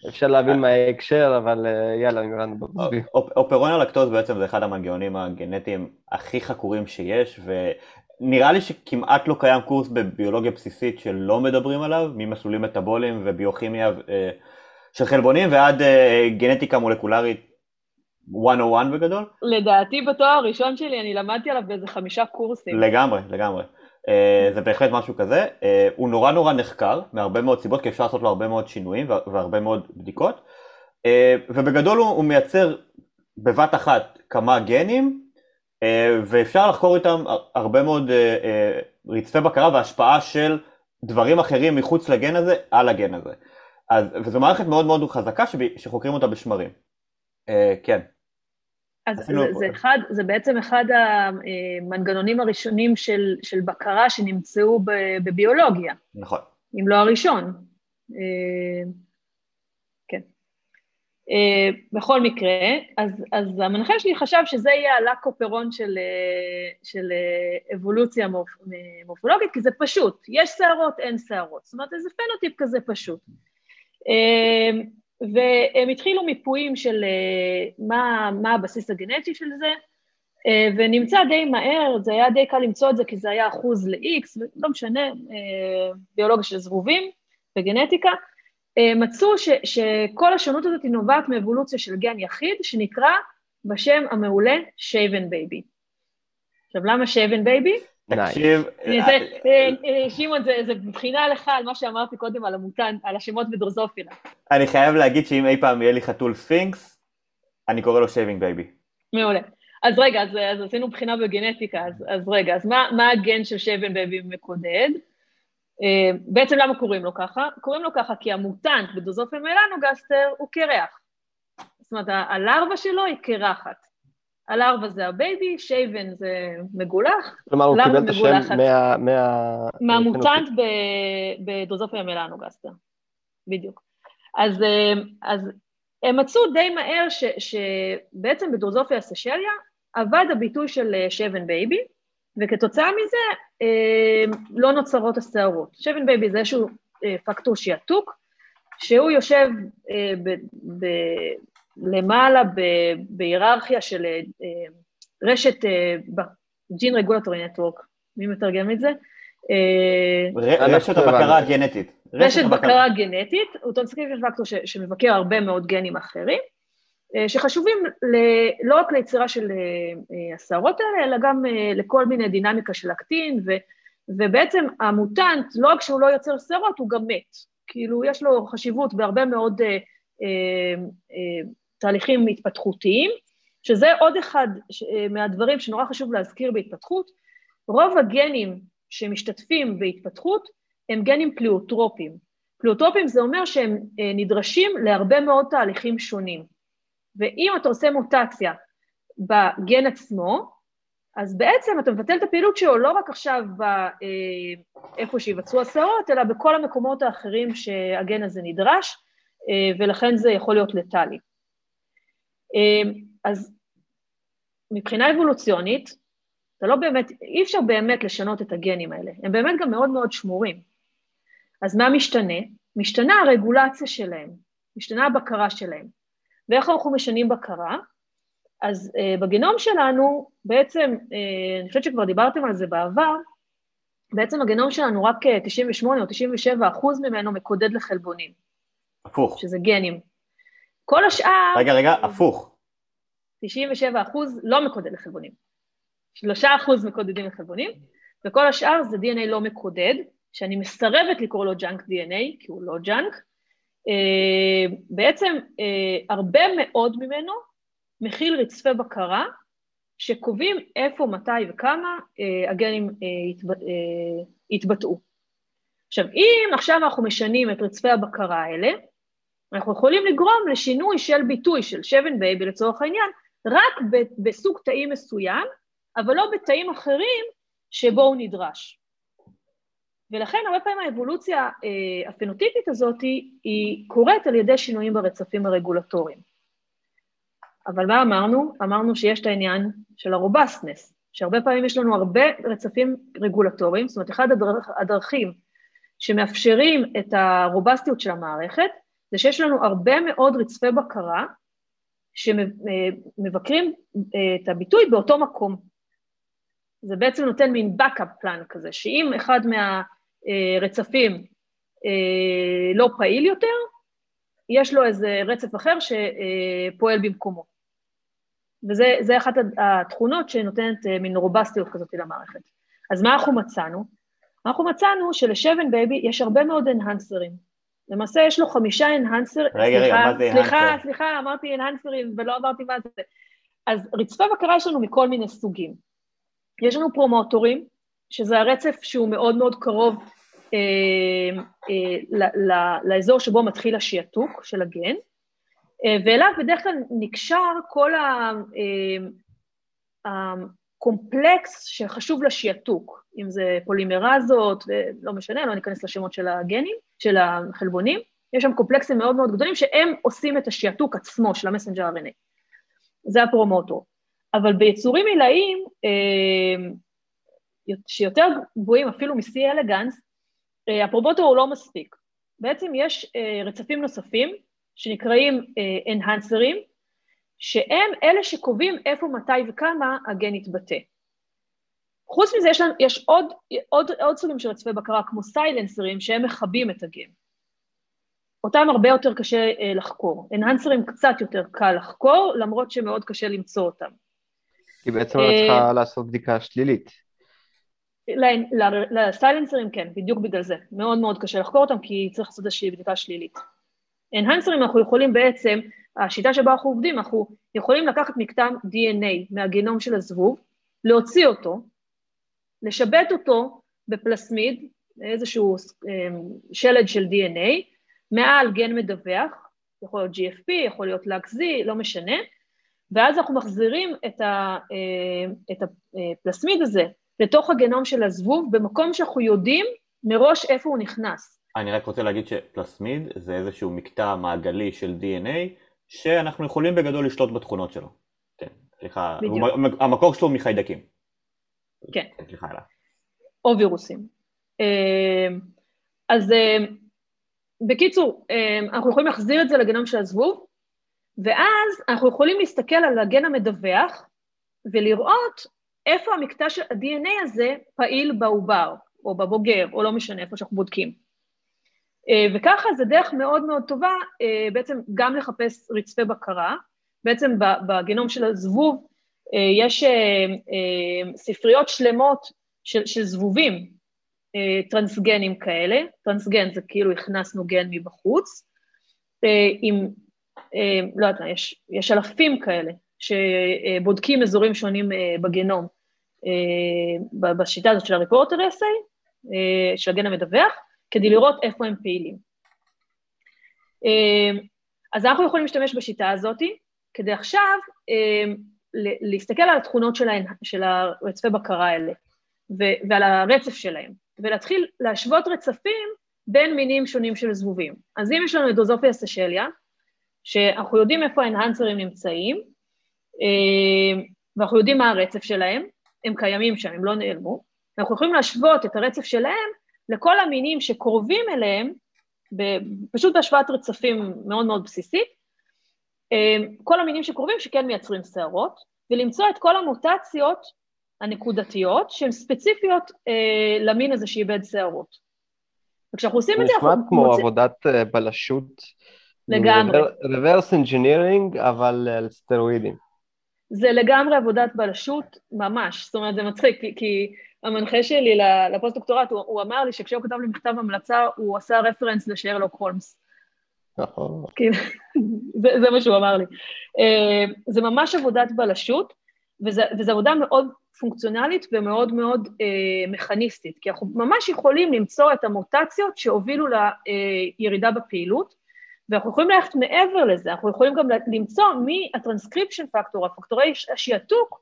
אפשר להבין מה ההקשר, אבל יאללה, אני מראה בבסביר. אופרונה לקטוז בעצם זה אחד המנגנונים הגנטיים הכי חקורים שיש, ונראה לי שכמעט לא קיים קורס בביולוגיה בסיסית שלא מדברים עליו, ממסלולים מטאבוליים וביוכימיה של חלבונים, ועד גנטיקה מולקולרית, 101 בגדול. לדעתי בתואר הראשון שלי אני למדתי עליו באיזה 5 קורסים. לגמרי. זה בהחלט משהו כזה. הוא נורא נורא נחקר, מהרבה מאוד סיבות, כי אפשר לעשות לו הרבה מאוד שינויים והרבה מאוד בדיקות. ובגדול הוא מייצר בבת אחת כמה גנים, ואפשר לחקור איתם הרבה מאוד רצפי בקרה והשפעה של דברים אחרים מחוץ לגן הזה על הגן הזה. וזו מערכת מאוד מאוד חזקה שחוקרים אותה בשמרים. כן. אז זה בעצם אחד המנגנונים הראשונים של בקרה שנמצאו בביולוגיה. נכון. אם לא הראשון. כן. בכל מקרה, אז המנחה שלי חשב שזה יהיה הלקופרון של אבולוציה מורפולוגית, כי זה פשוט. יש שערות, אין שערות. זאת אומרת, זה פנוטיפ כזה פשוט. והם התחילו מיפויים של מה הבסיס הגנטי של זה, ונמצא די מהר, זה היה די קל למצוא את זה, כי זה היה אחוז ל-X, לא משנה, ביולוגיה של זבובים וגנטיקה, מצאו שכל השונות הזאת נובעת מאבולוציה של גן יחיד, שנקרא בשם המעולה shaven baby. עכשיו, למה shaven baby? תקשיב. שמעון, זה מבחינה לך על מה שאמרתי קודם על המותן, על השמות בדרוזופילה. אני חייב להגיד שאם אי פעם יהיה לי חתול ספינקס, אני קורא לו שייבינג בייבי. מעולה. אז רגע, אז עשינו בחינה בגנטיקה, אז רגע, אז מה הגן של שייבינג בייבי מקודד? בעצם למה קוראים לו ככה? קוראים לו ככה כי המותן בדרוזופילה מלנוגסטר הוא קרח. זאת אומרת, הלרבה שלו היא קרחת. הלרבה זה הבייבי, שייבן זה מגולח. כלומר, הוא קיבל את השם מהמוטנט בדרוזופילה מלנוגסטר. בדיוק. אז הם מצאו די מהר שבעצם בדרוזופילה סשליה עבד הביטוי של שייבן בייבי, וכתוצאה מזה לא נוצרות השערות. שייבן בייבי זה איזשהו פקטור שיתוק, שהוא יושב למעלה בהיררכיה של רשת ג'ין רגולטורי נטוורק. מי מתרגם את זה? רשת הבקרה הגנטית. רשת הבקרה הגנטית, הוא טרנסקריפשן פקטור שמבקר הרבה מאוד גנים אחרים, שחשובים לא רק ליצירה של השערות האלה, אלא גם לכל מיני דינמיקה של הקטין, ובעצם המוטנט, לא רק שהוא לא יוצר שערות, הוא גם מת. כאילו, יש לו חשיבות בהרבה מאוד תהליכים התפתחותיים, שזה עוד אחד מהדברים שנורא חשוב להזכיר בהתפתחות. רוב הגנים שמשתתפים בהתפתחות הם גנים פליאוטרופים. פליאוטרופים זה אומר שהם נדרשים להרבה מאוד תהליכים שונים. ואם אתה עושה מוטציה בגן עצמו, אז בעצם אתה מבטל את הפעילות שלו לא רק עכשיו איפה שיבצעו הסעות, אלא בכל המקומות האחרים שהגן הזה נדרש, ולכן זה יכול להיות לטלי. אז מבחינה אבולוציונית, אי אפשר באמת לשנות את הגנים האלה, הם באמת גם מאוד מאוד שמורים. אז מה משתנה? משתנה הרגולציה שלהם, משתנה הבקרה שלהם. ואיך אנחנו משנים בקרה? אז בגנום שלנו, בעצם, אני חושבת שכבר דיברתם על זה בעבר, בעצם הגנום שלנו רק 98 או 97% ממנו מקודד לחלבונים. הפוך. שזה גנים. כל השאר... רגע, הפוך. 97% לא מקודד לחלבונים. 3% מקודדים לחלבונים, וכל השאר זה DNA לא מקודד, שאני מסרבת לקרוא לו ג'אנק DNA, כי הוא לא ג'אנק. בעצם, הרבה מאוד ממנו, מכיל רצפי בקרה, שקובעים איפה, מתי וכמה הגנים יתבטאו. עכשיו, אם עכשיו אנחנו משנים את רצפי הבקרה האלה, אנחנו יכולים לגרום לשינוי של ביטוי של שבן בייבי לצורך העניין, רק בסוג תאים מסוים, אבל לא בתאים אחרים שבו הוא נדרש. ולכן הרבה פעמים האבולוציה הפנוטיפית הזאת היא קורית על ידי שינויים ברצפים הרגולטוריים. אבל מה אמרנו? אמרנו שיש את העניין של הרובסטנס, שהרבה פעמים יש לנו הרבה רצפים רגולטוריים, זאת אומרת, אחד הדרכים שמאפשרים את הרובסטיות של המערכת, זה שיש לנו הרבה מאוד רצפי בקרה, שמבקרים את הביטוי באותו מקום. זה בעצם נותן מין בקאפ פלן כזה, שאם אחד מהרצפים לא פעיל יותר, יש לו איזה רצף אחר שפועל במקומו. וזה אחת התכונות שנותנת מין רובסטיות כזאת למערכת. אז מה אנחנו מצאנו? אנחנו מצאנו שלשבן בייבי יש הרבה מאוד אנהנסרים. למעשה יש לו 5 אנהנסרים, סליחה, אמרתי אנהנסרים ולא אמרתי מה זה. אז רצפה בקרה יש לנו מכל מיני סוגים. יש לנו פרומוטורים, שזה הרצף שהוא מאוד מאוד קרוב לאזור שבו מתחיל השיעתוק של הגן, ואליו בדרך כלל נקשר כל הקומפלקס שחשוב לשיעתוק, אם זה פולימרזות, ולא משנה, לא ניכנס לשמות של הגנים, של החלבונים, יש שם קומפלקסים מאוד מאוד גדולים, שהם עושים את השיעתוק עצמו של המסנג'ר RNA. זה הפרומוטור. אבל ביצורים עילאיים, שיותר גבוהים אפילו מ-C. אלגנס, הפרומוטור הוא לא מספיק. בעצם יש רצפים נוספים, שנקראים אנהנסרים, שהם אלה שקובעים איפה, מתי וכמה הגן יתבטא. חוץ מזה יש עוד סוגים של רצפי בקרה, כמו סיילנסרים, שהם מחבים את הגן. אותם הרבה יותר קשה לחקור. אנהנסרים קצת יותר קל לחקור, למרות שמאוד קשה למצוא אותם. כי בעצם לא צריכה לעשות בדיקה שלילית. לסיילנסרים כן, בדיוק בגלל זה. מאוד מאוד קשה לחקור אותם, כי צריך לעשות איזושהי בדיקה שלילית. אנהנסרים אנחנו יכולים בעצם, השיטה שבה אנחנו עובדים, אנחנו יכולים לקחת מקטע DNA מהגנום של הזבוב, להוציא אותו, לשבט אותו בפלסמיד, איזשהו שלד של DNA, מעל גן מדווח, יכול להיות GFP, יכול להיות LAG-Z, לא משנה, ואז אנחנו מחזירים את הפלסמיד הזה לתוך הגנום של הזבוב, במקום שאנחנו יודעים מראש איפה הוא נכנס. אני רק רוצה להגיד שפלסמיד זה איזשהו מקטע מעגלי של DNA, שאנחנו יכולים בגדול לשלוט בתכונות שלו. כן, סליחה, המקור שלו מחיידקים. כן. סליחה, אלא. או וירוסים. אז בקיצור, אנחנו יכולים להחזיר את זה לגנום של הזבוב, ואז אנחנו יכולים להסתכל על הגן המדווח, ולראות איפה המקטע של ה-DNA הזה פעיל בעובר, או בבוגר, או לא משנה, איפה שאנחנו בודקים. וככה זה דרך מאוד מאוד טובה, בעצם גם לחפש רצפי בקרה, בעצם בגנום של הזבוב יש ספריות שלמות של זבובים, טרנסגנים כאלה, טרנסגן זה כאילו הכנסנו גן מבחוץ, עם, לא יודעת, יש אלפים כאלה שבודקים אזורים שונים בגנום, בשיטה הזאת של ה-reporter assay, של הגן המדווח, כדי לראות איפה הם פעילים. אז אנחנו יכולים להשתמש בשיטה הזאת, כדי עכשיו להסתכל על התכונות של הרצפי בקרה האלה, ועל הרצף שלהם, ולהתחיל להשוות רצפים בין מינים שונים של זבובים. אז אם יש לנו את דרוזופיליה סצ'ליה, שאנחנו יודעים איפה האנהנסרים נמצאים, ואנחנו יודעים מה הרצף שלהם, הם קיימים שם, הם לא נעלמו, אנחנו יכולים להשוות את הרצף שלהם לכל המינים שקרובים אליהם, פשוט בהשוואת רצפים מאוד מאוד בסיסית, כל המינים שקרובים שכן מייצרים שערות, ולמצוא את כל המוטציות הנקודתיות שהן ספציפיות למין הזה שאיבד שערות. וכשאנחנו עושים את זה... נשמע כמו עבודת בלשות. לגמרי. reverse engineering, אבל על סטרואידים. זה לגמרי עבודת בלשות ממש, זאת אומרת זה מצחיק, כי המנחה שלי לפוסט-דוקטורט, הוא אמר לי שכשהוא כתב לי מכתב המלצה, הוא עשה רפרנס לשרלוק הולמס. נכון. זה מה שהוא אמר לי. זה ממש עבודת בלשות, וזו עבודה מאוד פונקציונלית ומאוד מאוד מכניסטית, כי אנחנו ממש יכולים למצוא את המוטציות שהובילו לירידה בפעילות, ואנחנו יכולים ללכת מעבר לזה, אנחנו יכולים גם למצוא מי הטרנסקריפשן פקטור, הפקטורי השיעתוק,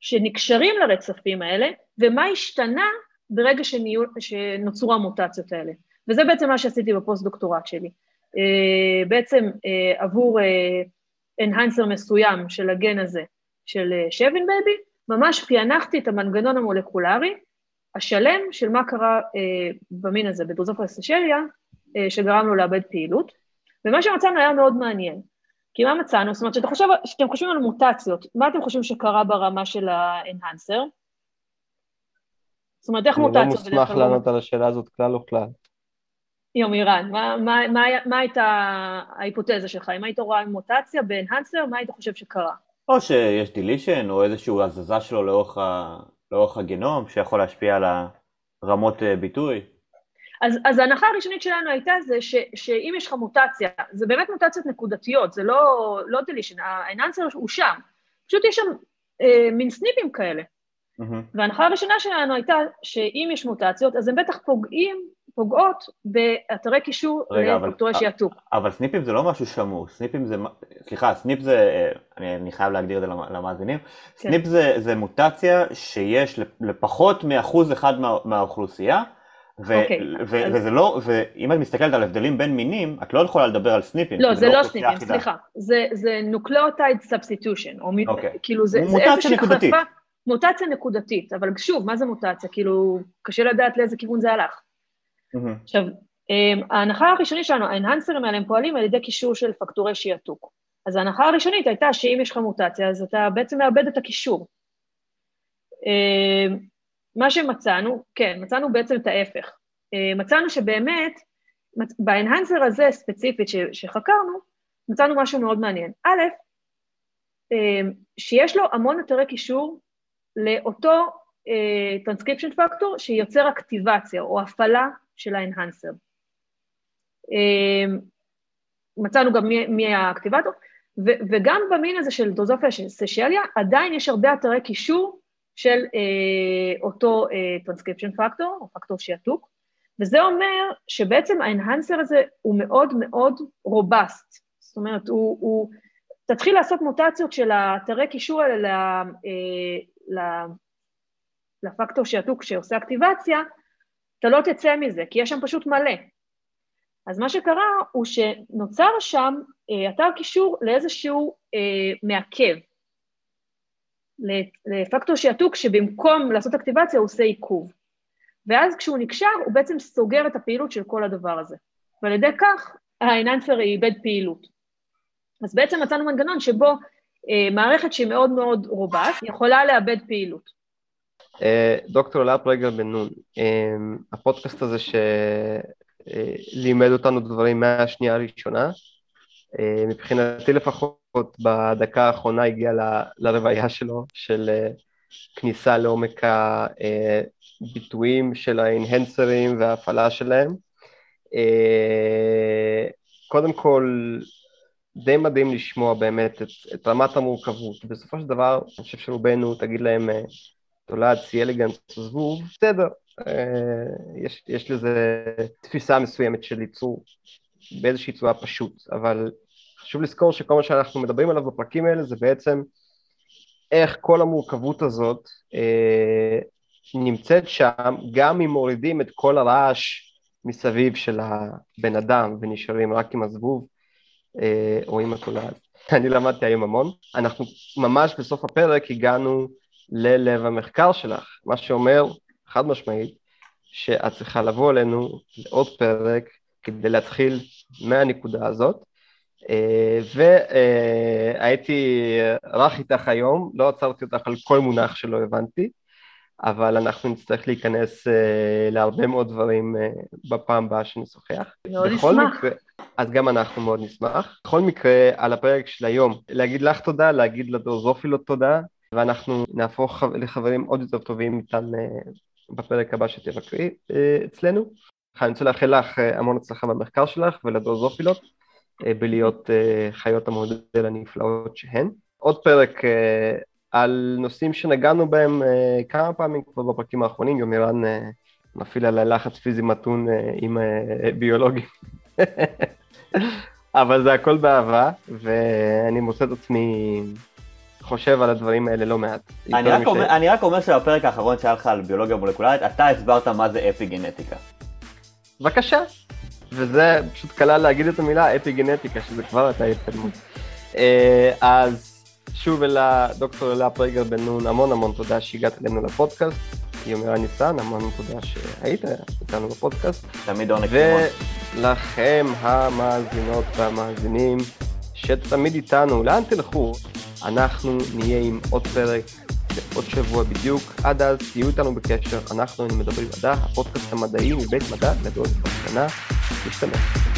שנקשרים לרצפים האלה, ומה השתנה ברגע שנוצרו המוטציות האלה. וזה בעצם מה שעשיתי בפוסט-דוקטורט שלי. בעצם עבור אנהנסר מסוים של הגן הזה, של shaven baby, ממש פענחתי את המנגנון המולקולרי, השלם של מה קרה במין הזה, בדרוזופיליה סצ'ליה, שגרם לו לאבד פעילות, ומה שמצאנו היה מאוד מעניין. כי מה מצאנו? זאת אומרת, שאתם חושבים על מוטציות, מה אתם חושבים שקרה ברמה של האנהנסר? זאת אומרת, איך מוטציות... אני לא מוסמך לענות על השאלה הזאת כלל או כלל. יום אירן, מה הייתה ההיפותזה שלך? אם היית רואה מוטציה באנהנסר, מה היית חושב שקרה? או שיש דלישן, או איזושהי הזזה שלו לאורך הגנום, שיכול להשפיע על הרמות ביטוי. אז ההנחה הראשונית שלנו הייתה זה שאם יש לך מוטציה, זה באמת מוטציות נקודתיות, זה לא דלישן, האנהנסר הוא שם, פשוט יש שם מין סניפים כאלה. וההנחה הראשונה שלנו הייתה שאם יש מוטציות, אז הם בטח פוגעות באתרי קישור לפקטורי שיעתוק. אבל סניפים זה לא משהו שמור, סניפים זה, סליחה, סניפ זה, אני חייב להגדיר את זה למאזינים, סניפ זה מוטציה שיש לפחות מ1% מהאוכלוסייה, וזה לא, ואם את מסתכלת על הבדלים בין מינים, את לא יכולה לדבר על סניפים. לא, זה לא סניפים, סליחה. זה נוקלאוטייד סאבסטיטיושן, או כאילו זה איזושהי החלפה, מוטציה נקודתית, אבל שוב, מה זה מוטציה? כאילו, קשה לדעת לאיזה כיוון זה הלך. עכשיו, ההנחה הראשונית שלנו, האנהנסרים האלה הם פועלים על ידי קישור של פקטורי שיעתוק. אז ההנחה הראשונית הייתה שאם יש לך מוטציה, אז אתה בעצם מאבד את הקישור. מה שמצאנו, כן, מצאנו בעצם את ההפך. מצאנו שבאמת, באנהנסר הזה ספציפית שחקרנו, מצאנו משהו מאוד מעניין. א', שיש לו המון אתרי קישור לאותו טרנסקריפשן פקטור שיוצר אקטיבציה או הפעלה של האנהנסר. מצאנו גם מי האקטיבטור, וגם במין הזה של דרוזופיליה סצ'ליה, עדיין יש הרבה אתרי קישור, של אותו טרנסקריפשן פקטור, או פקטור שיעתוק, וזה אומר שבעצם האנהנסר הזה הוא מאוד מאוד רובסט, זאת אומרת, הוא תתחיל לעשות מוטציות של האתרי קישור האלה לפקטור שיעתוק שעושה אקטיבציה, אתה לא תצא מזה, כי יש שם פשוט מלא. אז מה שקרה הוא שנוצר שם אתר קישור לאיזשהו מעכב, לפקטור שיעתוק שבמקום לעשות אקטיבציה הוא עושה עיכוב. ואז כשהוא נקשר, הוא בעצם סוגר את הפעילות של כל הדבר הזה. ועל ידי כך, האנהנסר איבד פעילות. אז בעצם מצאנו מנגנון שבו מערכת שהיא מאוד מאוד רובסט, יכולה לאבד פעילות. דוקטור אלה פרגר בנון, הפודקאסט הזה שלימד אותנו דברים מהשנייה הראשונה, מבחינתי לפחות בדקה האחרונה הגיעה לרוויה שלו, של כניסה לעומק הביטויים של האנהנסרים וההפעלה שלהם. קודם כל, די מדהים לשמוע באמת את רמת המורכבות. בסופו של דבר, אני חושב שרובנו תגיד להם, תולד C. elegans זבוב, בסדר, יש לזה תפיסה מסוימת של ייצור באיזושהי צורה פשוט, אבל חשוב לזכור שכל מה שאנחנו מדברים עליו בפרקים האלה זה בעצם איך כל המורכבות הזאת נמצאת שם, גם אם מורידים את כל הרעש מסביב של הבן אדם ונשארים רק עם הזבוב או עם התולעת. אני למדתי היום המון, אנחנו ממש בסוף הפרק הגענו ללב המחקר שלך, מה שאומר חד משמעית שאת צריכה לבוא אלינו לעוד פרק כדי להתחיל מהנקודה הזאת, והייתי רך איתך היום, לא עצרתי אותך על כל מונח שלא הבנתי, אבל אנחנו נצטרך להיכנס להרבה מאוד דברים בפעם הבאה שנשוחח. מאוד נשמח. אז גם אנחנו מאוד נשמח. בכל מקרה, על הפרק של היום, להגיד לך תודה, להגיד לדרוזופילות תודה, ואנחנו נהפוך לחברים עוד יותר טובים איתן בפרק הבא שתבקרי אצלנו. אני רוצה לאחל לך המון הצלחה במחקר שלך ולדרוזופילות, בלהיות חיות המודל הנפלאות שהן. עוד פרק על נושאים שנגענו בהם כמה פעמים כבר בפרקים האחרונים, יומירן מפעיל עלי לחץ פיזי מתון עם ביולוגים, אבל זה הכל באהבה, ואני מוצא את עצמי חושב על הדברים האלה לא מעט. אני רק אומר שהפרק האחרון שהיה לך על ביולוגיה מולקולרית, אתה הסברת מה זה אפיגנטיקה. בבקשה, וזה פשוט קלה להגיד את המילה אפיגנטיקה, שזה כבר הייתה התקדמות. אז שוב לדוקטור אלה פרגר בנון, המון המון תודה שהגעת אלינו לפודקאסט. יומירה ניסן, המון תודה שהיית איתנו בפודקאסט. תמיד עונג כמובן. ולכם המאזינות והמאזינים שתמיד איתנו, לאן תלכו? אנחנו נהיה עם עוד פרק ועוד שבוע בדיוק. עד אז תהיו איתנו בקשר, אנחנו מדברים מדע, הפודקאסט המדעי מבית מדע גדול כבר שנה. משתמש.